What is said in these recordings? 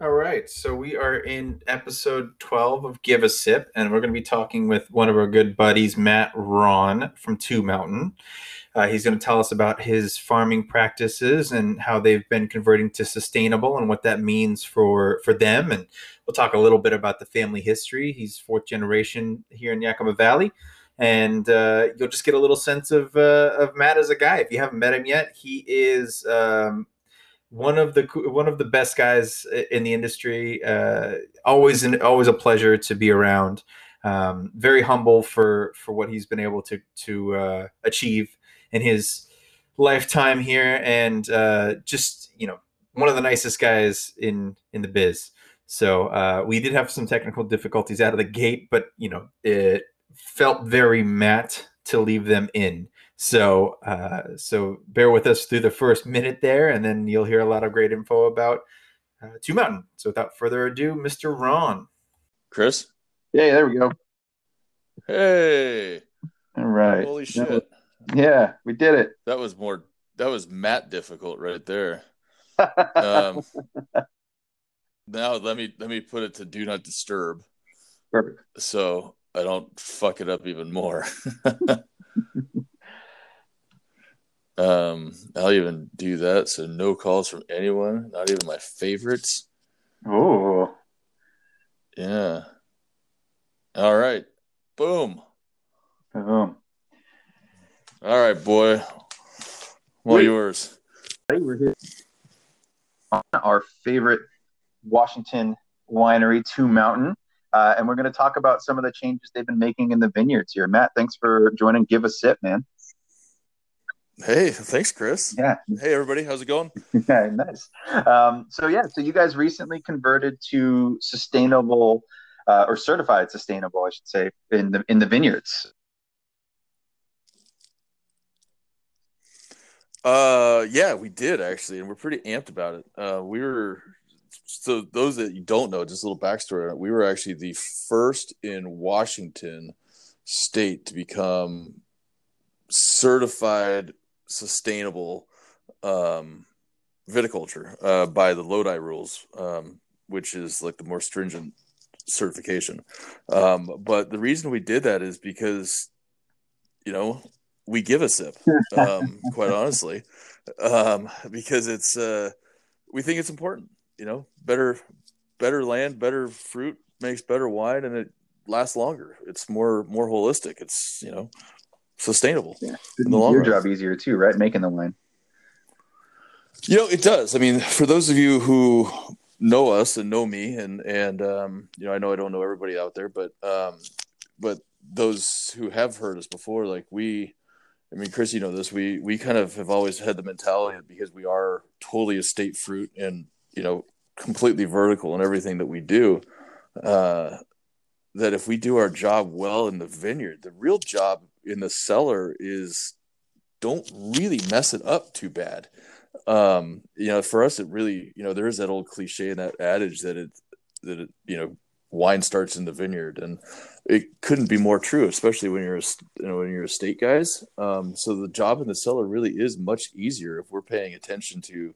All right, so we are in episode 12 of Give a Sip, and we're going to be talking with one of our good buddies, Matt Ron from Two Mountain. He's going to tell us about his farming practices and how they've been converting to sustainable and what that means for them. And we'll talk a little bit about the family history. He's fourth generation here in Yakima Valley. And you'll just get a little sense of Matt as a guy. If you haven't met him yet, he is... One of the best guys in the industry, always a pleasure to be around. Very humble for what he's been able to achieve in his lifetime here, and just, you know, one of the nicest guys in the biz. So we did have some technical difficulties out of the gate, but you know, it felt very Matt to leave them in. So bear with us through the first minute there, and then you'll hear a lot of great info about Two Mountain. So without further ado, Mr. Ron. Chris? Yeah, there we go. Hey. All right. Holy shit. Yeah, we did it. That was Matt difficult right there. Now let me put it to do not disturb. Perfect. So I don't fuck it up even more. I'll even do that. So no calls from anyone, not even my favorites. Oh, yeah. All right. Boom. Boom. All right, boy. All yours. Hey, we're here on our favorite Washington winery, Two Mountain. And we're going to talk about some of the changes they've been making in the vineyards here. Matt, thanks for joining. Give a Sip, man. Hey, thanks, Chris. Yeah. Hey, everybody. How's it going? Yeah, nice. So you guys recently converted to sustainable, or certified sustainable, I should say, in the vineyards. Yeah, we did actually, and we're pretty amped about it. So those that you don't know, just a little backstory. We were actually the first in Washington State to become certified sustainable viticulture by the Lodi rules, which is like the more stringent certification. But the reason we did that is because, you know, we give a sip, quite honestly, because it's we think it's important. You know, better land, better fruit makes better wine, and it lasts longer. It's more holistic. It's, you know, sustainable. Yeah. In the long run. Your job easier too, right? Making the wine. You know, it does. I mean, for those of you who know us and know me, and you know, I know I don't know everybody out there, but those who have heard us before, like I mean, Chris, you know this. We kind of have always had the mentality that because we are totally estate fruit and, you know, completely vertical in everything that we do, that if we do our job well in the vineyard, the real job in the cellar is don't really mess it up too bad. You know, for us, it really, you know, there is that old cliche and that adage that it, you know, wine starts in the vineyard, and it couldn't be more true, especially when you're estate guys. So the job in the cellar really is much easier if we're paying attention to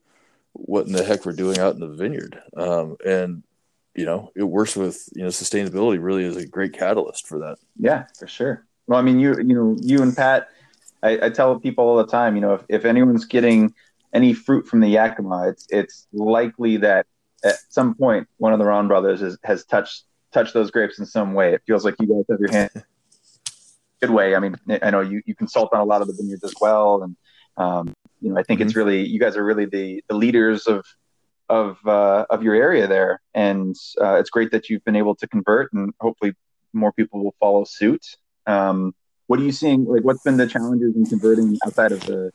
what in the heck we're doing out in the vineyard. And, you know, it works with, you know, sustainability really is a great catalyst for that. Yeah, for sure. Well, I mean, you and Pat, I tell people all the time, you know, if anyone's getting any fruit from the Yakima, it's likely that at some point one of the Ron brothers has touched those grapes in some way. It feels like you guys have your hand good way. I mean, I know you consult on a lot of the vineyards as well, and you know, I think it's really, you guys are really the leaders of your area there, and it's great that you've been able to convert, and hopefully more people will follow suit. What are you seeing? Like, what's been the challenges in converting outside of the,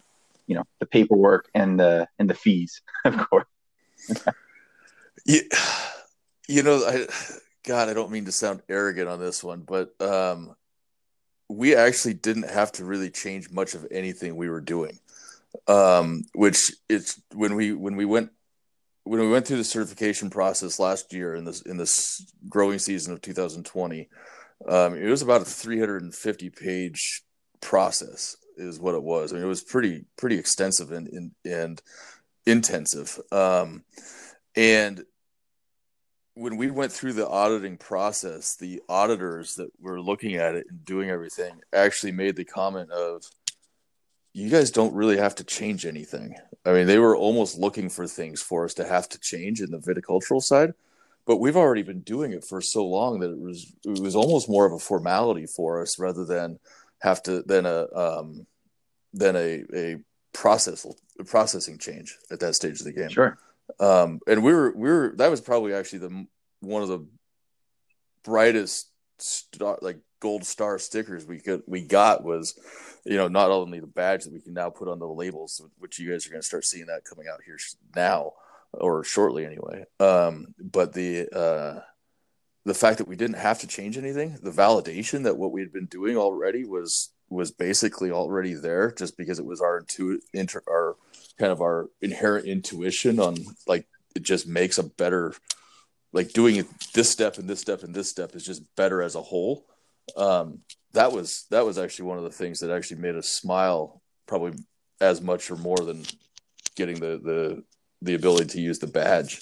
you know, the paperwork and the fees, of course? You know, I don't mean to sound arrogant on this one, but we actually didn't have to really change much of anything we were doing. Which it's when we went through the certification process last year in this growing season of 2020, it was about a 350-page process is what it was. I mean, it was pretty extensive and intensive. And when we went through the auditing process, the auditors that were looking at it and doing everything actually made the comment of, you guys don't really have to change anything. I mean, they were almost looking for things for us to have to change in the viticultural side, but we've already been doing it for so long that it was almost more of a formality for us rather than a processing change at that stage of the game. Sure. And we were that was probably actually one of the brightest gold star stickers we got was, not only the badge that we can now put on the labels, which you guys are going to start seeing that coming out here now or shortly anyway. But the fact that we didn't have to change anything, the validation that what we had been doing already was basically already there, just because it was our inherent intuition on, like, it just makes a better, like, doing it this step and this step and this step is just better as a whole. That was actually one of the things that actually made us smile, probably as much or more than getting the ability to use the badge.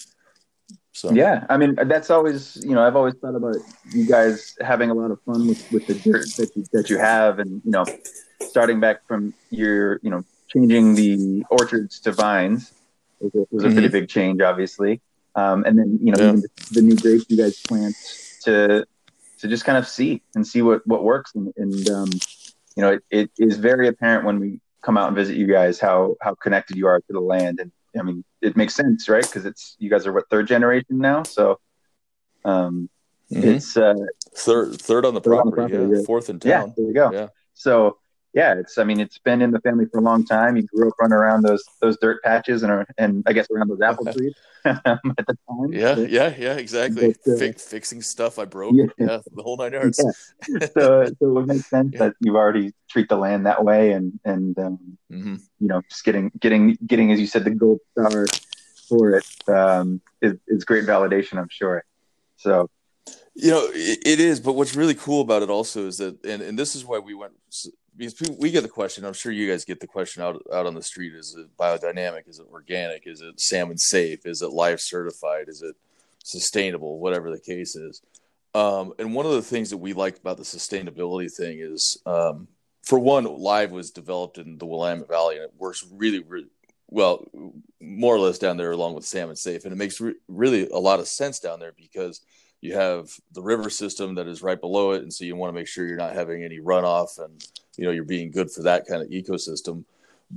So yeah, I mean, that's always, I've always thought about you guys having a lot of fun with the dirt that you have, and starting back from your changing the orchards to vines was a pretty big change, obviously. And then even the new grapes you guys plant to just kind of see what works, and it is very apparent when we come out and visit you guys how connected you are to the land, and I mean, it makes sense, right? Because you guys are third generation now, so it's third on the property, yeah. Fourth in town. Yeah, there you go. Yeah. So yeah, it's been in the family for a long time. You grew up running around those dirt patches and I guess around those apple trees at the time. Yeah, exactly. But, fixing stuff I broke, the whole nine yards. Yeah. So it makes sense that you already treat the land that way, and just getting as you said the gold star for it is great validation, I'm sure. So. It is, but what's really cool about it also is that, and this is why we went, because we get the question, I'm sure you guys get the question out on the street, is it biodynamic, is it organic, is it salmon safe, is it live certified, is it sustainable, whatever the case is. And one of the things that we like about the sustainability thing is, for one, live was developed in the Willamette Valley, and it works really, really well, more or less down there along with salmon safe. And it makes really a lot of sense down there because you have the river system that is right below it, and so you want to make sure you're not having any runoff, and you're being good for that kind of ecosystem.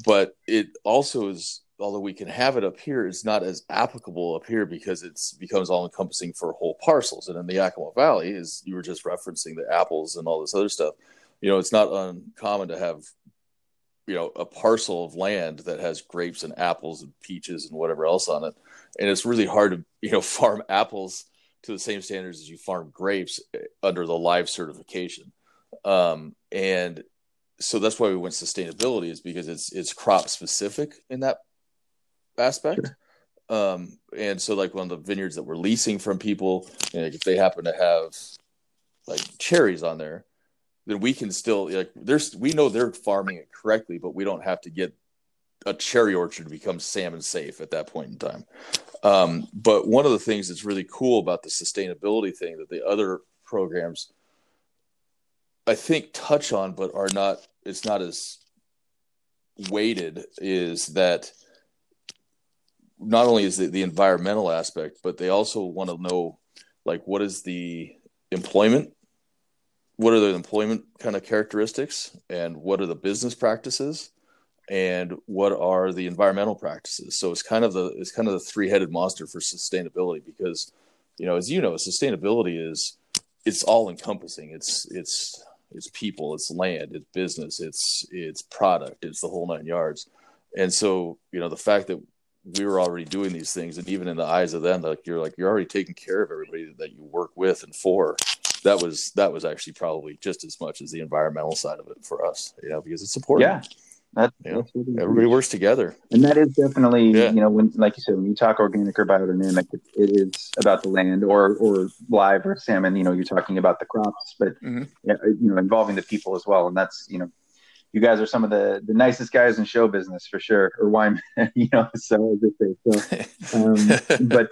But it also is, although we can have it up here, it's not as applicable up here because it becomes all encompassing for whole parcels. And in the Yakima Valley, as you were just referencing, the apples and all this other stuff, it's not uncommon to have a parcel of land that has grapes and apples and peaches and whatever else on it, and it's really hard to farm apples to the same standards as you farm grapes under the live certification. And so that's why we went sustainability, is because it's crop specific in that aspect. Sure. And so like one of the vineyards that we're leasing from people, if they happen to have like cherries on there, then we can still we know they're farming it correctly, but we don't have to get a cherry orchard becomes salmon safe at that point in time. But one of the things that's really cool about the sustainability thing that the other programs I think touch on, but it's not as weighted, is that not only is the environmental aspect, but they also want to know, like, what are the employment kind of characteristics, and what are the business practices, and what are the environmental practices. So it's kind of the three-headed monster for sustainability, because sustainability is, it's all encompassing. It's people, it's land, it's business, it's product, it's the whole nine yards. And so the fact that we were already doing these things, and even in the eyes of them, you're already taking care of everybody that you work with and for. That was actually probably just as much as the environmental side of it for us, because it's important. Yeah. That's really everybody works together, and that is definitely when, like you said, when you talk organic or biodynamic, it is about the land or live or salmon. You're talking about the crops, but involving the people as well. And that's you guys are some of the nicest guys in show business for sure, or wine, so as they say. So, but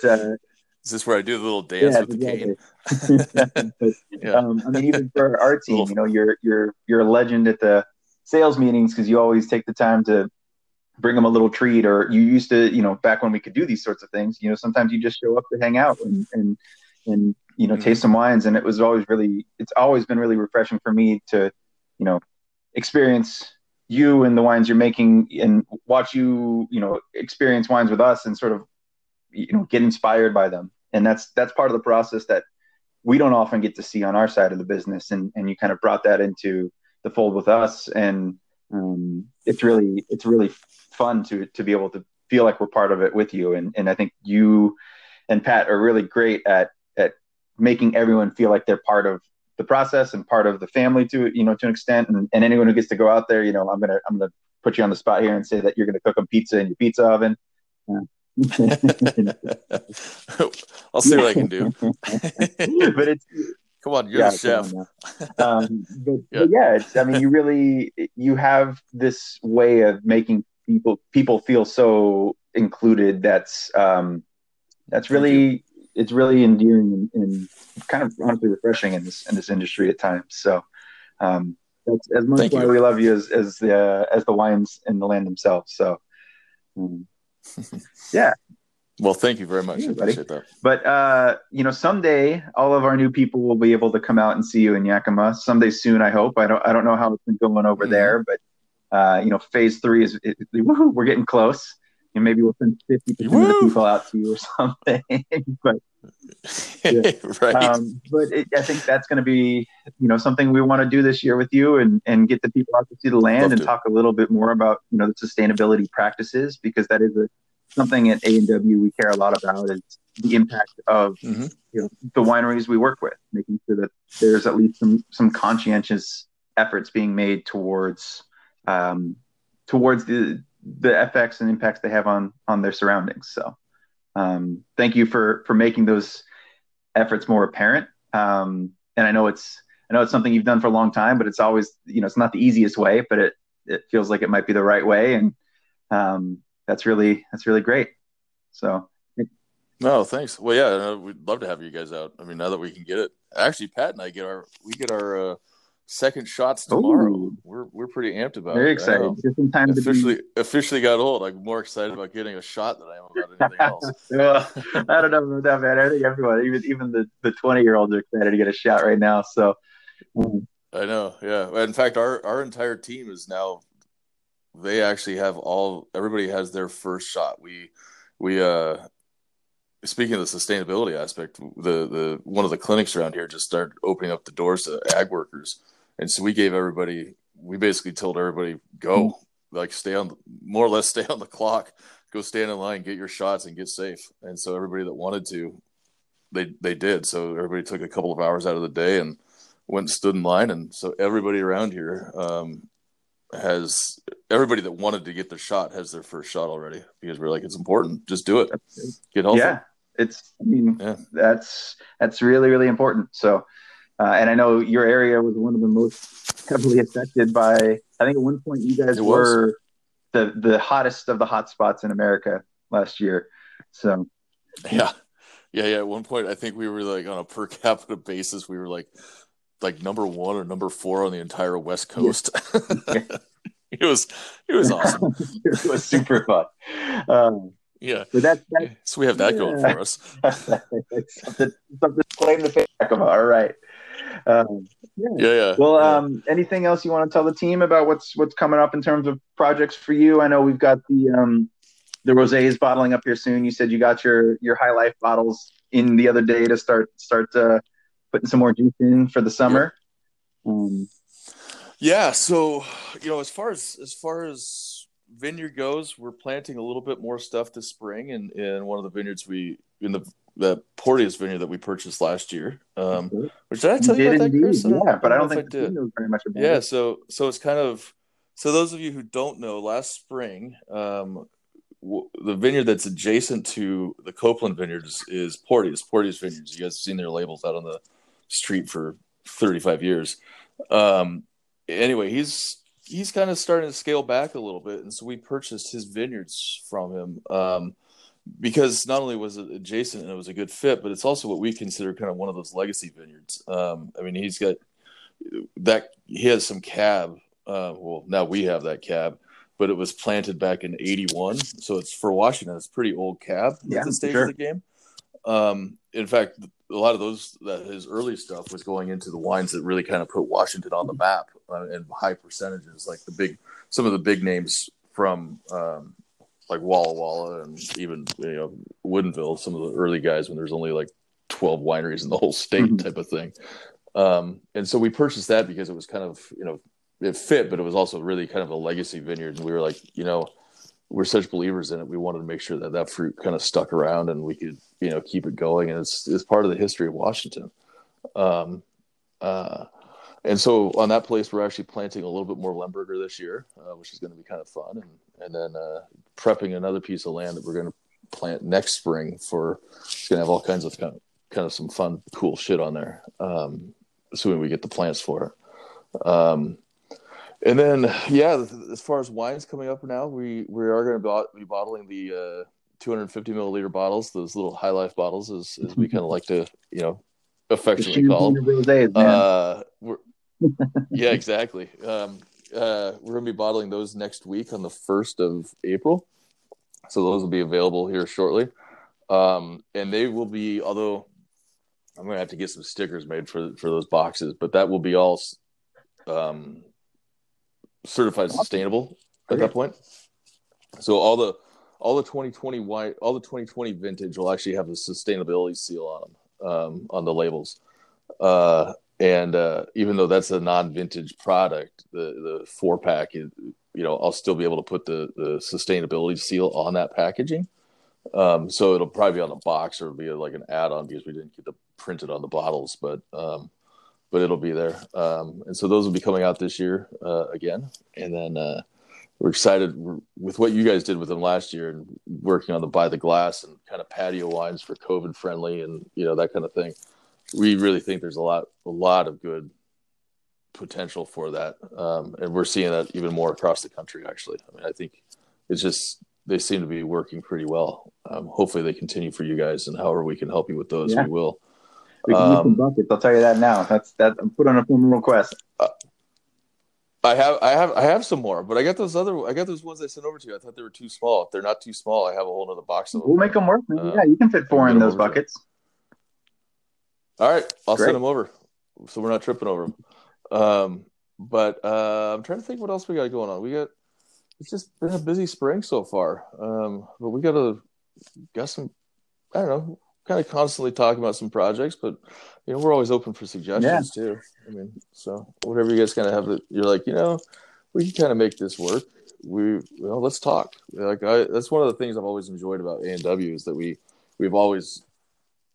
Is this where I do the little dance with the cane? But, I mean, even for our team, you know, you're a legend at the sales meetings because you always take the time to bring them a little treat, or you used to, you know, back when we could do these sorts of things, you know, sometimes you just show up to hang out and you know, mm-hmm. taste some wines. And it was always really, it's always been really refreshing for me to, you know, experience you and the wines you're making and watch you, you know, experience wines with us and sort of, you know, get inspired by them. And that's part of the process that we don't often get to see on our side of the business. And you kind of brought that into the fold with us. And it's really fun to be able to feel like we're part of it with you. And I think you and Pat are really great at making everyone feel like they're part of the process and part of the family to an extent. And anyone who gets to go out there, you know, I'm going to put you on the spot here and say that you're going to cook them pizza in your pizza oven. I'll see what I can do. But it's, come on, you're the chef. But yeah, it's, I mean, you have this way of making people feel so included. That's really, it's really endearing and kind of honestly refreshing in this industry at times. So that's as much why we love you as the wines and the land themselves. So yeah. Well, thank you very much. I appreciate that. But, you know, someday all of our new people will be able to come out and see you in Yakima someday soon. I hope. I don't know how it's been going over there, but you know, phase 3 is we're getting close, and maybe we'll send 50% of the people out to you or something. But yeah. Right. I think that's going to be, you know, something we want to do this year with you and get the people out to see the land. Love and to talk a little bit more about, you know, the sustainability practices, because that is something at A&W we care a lot about, is the impact of you know, the wineries we work with, making sure that there's at least some conscientious efforts being made towards the effects and impacts they have on their surroundings. So thank you for making those efforts more apparent. And I know it's something you've done for a long time, but it's always, you know, it's not the easiest way, but it feels like it might be the right way. And that's really great. So no, thanks. Well, yeah, we'd love to have you guys out. I mean, now that we can get it, actually, Pat and I get our second shots tomorrow. Ooh. We're pretty amped about it. Very excited. Just in time officially got old. I'm more excited about getting a shot than I am about anything else. Well, I don't know about that, man. I think everyone, even the 20-year-olds are excited to get a shot right now. So I know. Yeah. In fact, our entire team is now, they actually have everybody has their first shot. We speaking of the sustainability aspect, the one of the clinics around here just started opening up the doors to ag workers. And so we basically told everybody, go, like, stay on the clock, go stand in line, get your shots and get safe. And so everybody that wanted to, they did. So everybody took a couple of hours out of the day and went and stood in line. And so everybody around here, everybody that wanted to get their shot has their first shot already, because we're like, it's important. Just do it. Get healthy. Yeah. That's really, really important. So, and I know your area was one of the most heavily affected by, I think at one point you guys were the hottest of the hot spots in America last year. So, yeah. At one point, I think we were like on a per capita basis, we were like number 1 or number 4 on the entire West Coast. Yeah. It was awesome. It was super fun. Yeah. So so we have that going for us. Something to claim the fact of. All right. Well, anything else you want to tell the team about what's coming up in terms of projects for you? I know we've got the rosés bottling up here soon. You said you got your High Life bottles in the other day to start putting some more juice in for the summer. Yeah. Yeah, so, you know, as far as vineyard goes, we're planting a little bit more stuff this spring in one of the vineyards in the Porteous Vineyard that we purchased last year. Which did I tell you about that, Chris? Yeah, but I don't think I did. Very much about it. So it's kind of, so those of you who don't know, last spring, the vineyard that's adjacent to the Copeland Vineyards is Porteous Vineyards. You guys have seen their labels out on the street for 35 years. Anyway, he's kind of starting to scale back a little bit, and so we purchased his vineyards from him. because not only was it adjacent and it was a good fit, but it's also what we consider kind of one of those legacy vineyards. I mean, he's got that, he has some cab. Well, now we have that cab, but it was planted back in 81. So it's for Washington. It's pretty old cab at the stage of the game. In fact, a lot of those, his early stuff was going into the wines that really kind of put Washington on the map in high percentages, like some of the big names from like Walla Walla and even Woodinville, some of the early guys when there's only like 12 wineries in the whole state type of thing. And so we purchased that because it was kind of, it fit, but it was also really kind of a legacy vineyard. And we were like, we're such believers in it. We wanted to make sure that that fruit kind of stuck around and we could, keep it going. And it's part of the history of Washington. And so on that place, we're actually planting a little bit more Lemberger this year, which is going to be kind of fun. And then prepping another piece of land that we're going to plant next spring it's going to have all kinds of kind of some fun, cool shit on there. Assuming we get the plants for it. And then, as far as wines coming up now, we are going to be bottling the 250 milliliter bottles, those little High Life bottles, as we kind of like to, affectionately call them. Rosés, yeah, exactly. We're going to be bottling those next week on the 1st of April. So those will be available here shortly. And they will be, although I'm going to have to get some stickers made for those boxes, but that will be all... certified sustainable at that point. So all the 2020 wine, all the 2020 vintage will actually have a sustainability seal on them, on the labels. And even though that's a non-vintage product, the 4-pack, I'll still be able to put the sustainability seal on that packaging. So it'll probably be on the box or it'll be like an add-on because we didn't get to print it on the bottles, but it'll be there. And so those will be coming out this year again. And then we're excited with what you guys did with them last year and working on the By the Glass and kind of patio wines for COVID friendly and, that kind of thing. We really think there's a lot of good potential for that. And we're seeing that even more across the country, actually. I mean, I think it's just, they seem to be working pretty well. Hopefully they continue for you guys, and however we can help you with those, we will. We can use some buckets. I'll tell you that now. That's that. I'm put on a formal request. I have some more, but I got those ones I sent over to you. I thought they were too small. If they're not too small, I have a whole other box of them. We'll make them work. You can fit 4 in those buckets. All right, I'll send them over, so we're not tripping over them. But I'm trying to think what else we got going on. It's just been a busy spring so far. But we got some. I don't know. Kind of constantly talking about some projects, but we're always open for suggestions too. I mean, so whatever you guys kind of have, you're like, we can kind of make this work. Let's talk. That's one of the things I've always enjoyed about A&W is that we've always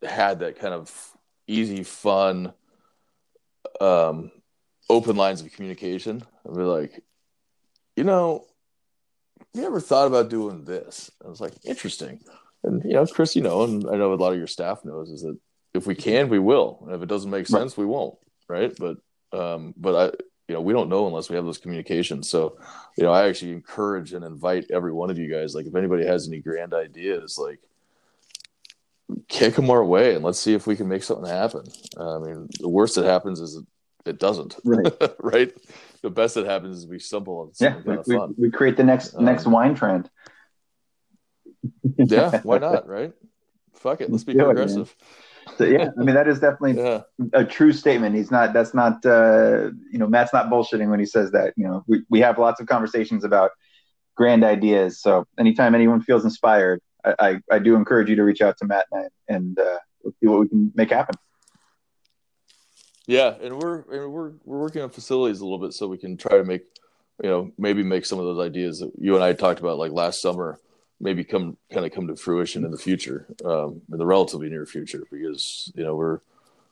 had that kind of easy, fun, open lines of communication. I'd be like, you ever thought about doing this? I was like, interesting. And, Chris, and I know a lot of your staff knows, is that if we can, we will. And if it doesn't make sense, we won't. Right. But we don't know unless we have those communications. So, I actually encourage and invite every one of you guys, like if anybody has any grand ideas, like kick them our way and let's see if we can make something happen. I mean, the worst that happens is it doesn't. Right. Right. The best that happens is we stumble on something kind of fun. We create the next wine trend. Yeah, why not, right? Fuck it, let's be progressive. So, I mean, that is definitely a true statement. Matt's not bullshitting when he says that. We have lots of conversations about grand ideas, so anytime anyone feels inspired, I do encourage you to reach out to Matt and we'll see what we can make happen. Yeah, and we're working on facilities a little bit so we can try to make, maybe make some of those ideas that you and I talked about like last summer maybe come to fruition in the future, in the relatively near future, because we're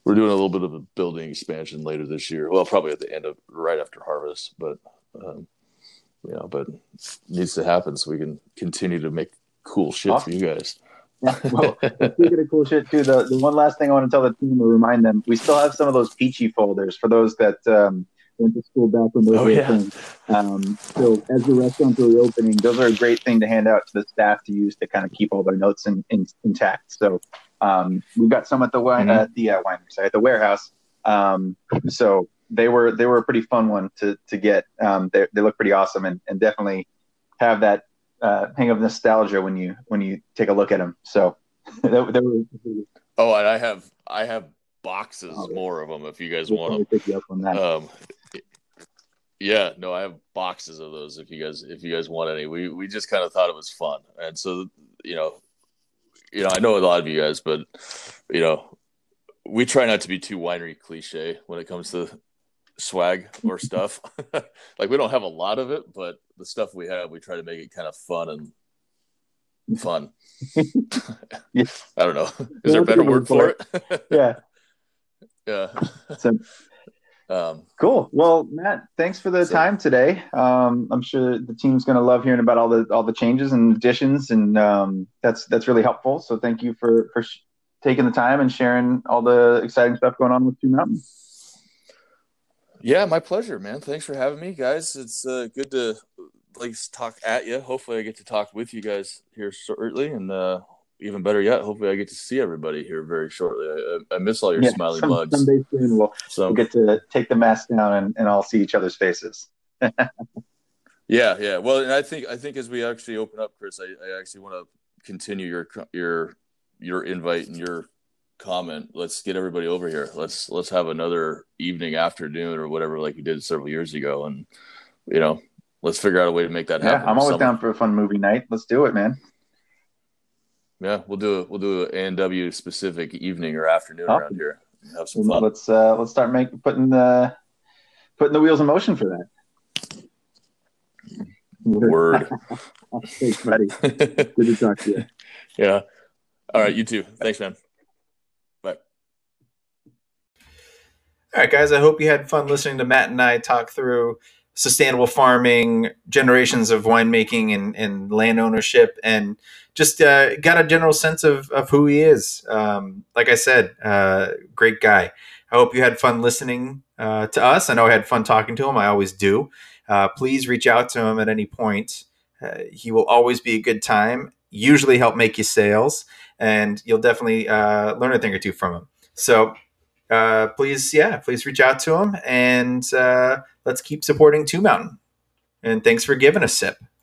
doing a little bit of a building expansion later this year. Well, probably at the end of right after harvest, but but it needs to happen so we can continue to make cool shit for you guys. Yeah, well, speaking of cool shit too, the one last thing I want to tell the team or remind them, we still have some of those peachy folders for those that went to school back when those were things. So as the restaurants are reopening, those are a great thing to hand out to the staff to use to kind of keep all their notes intact. So we've got some at the wine, at the warehouse. So they were a pretty fun one to get. They look pretty awesome and definitely have that pang of nostalgia when you take a look at them. So and I have boxes more of them if you guys want them. Pick you up on that. I have boxes of those if you guys want any. We just kind of thought it was fun, and so I know a lot of you guys, but we try not to be too winery cliche when it comes to swag or stuff. Like, we don't have a lot of it, but the stuff we have, we try to make it kind of fun. Yeah. I don't know. Is there a better word for it? Yeah. So, cool. Well, Matt, thanks for the time today. I'm sure the team's going to love hearing about all the changes and additions, and that's really helpful. So thank you for taking the time and sharing all the exciting stuff going on with Two Mountain. Yeah, my pleasure, man. Thanks for having me, guys. It's good to talk at you. Hopefully I get to talk with you guys here shortly, and even better yet, hopefully I get to see everybody here very shortly. I miss all your smiling mugs. Someday soon we'll get to take the mask down and all see each other's faces. Yeah. Well, and I think as we actually open up, Chris, I actually want to continue your invite and your comment. Let's get everybody over here. Let's have another evening, afternoon, or whatever, like we did several years ago, and let's figure out a way to make that happen. I'm always down for a fun movie night. Let's do it, man. Yeah, we'll do an A&W specific evening or afternoon around here. Have some fun. Let's start putting the wheels in motion for that. Word. Thanks, buddy. Good to talk to you. Yeah. All right, you too. Thanks, man. Bye. All right, guys. I hope you had fun listening to Matt and I talk through sustainable farming, generations of winemaking and land ownership, and just got a general sense of who he is. Like I said, great guy. I hope you had fun listening to us. I know I had fun talking to him. I always do. Please reach out to him at any point. He will always be a good time, usually help make you sales, and you'll definitely learn a thing or two from him. So please reach out to him, and let's keep supporting Two Mountain. And thanks for giving a sip.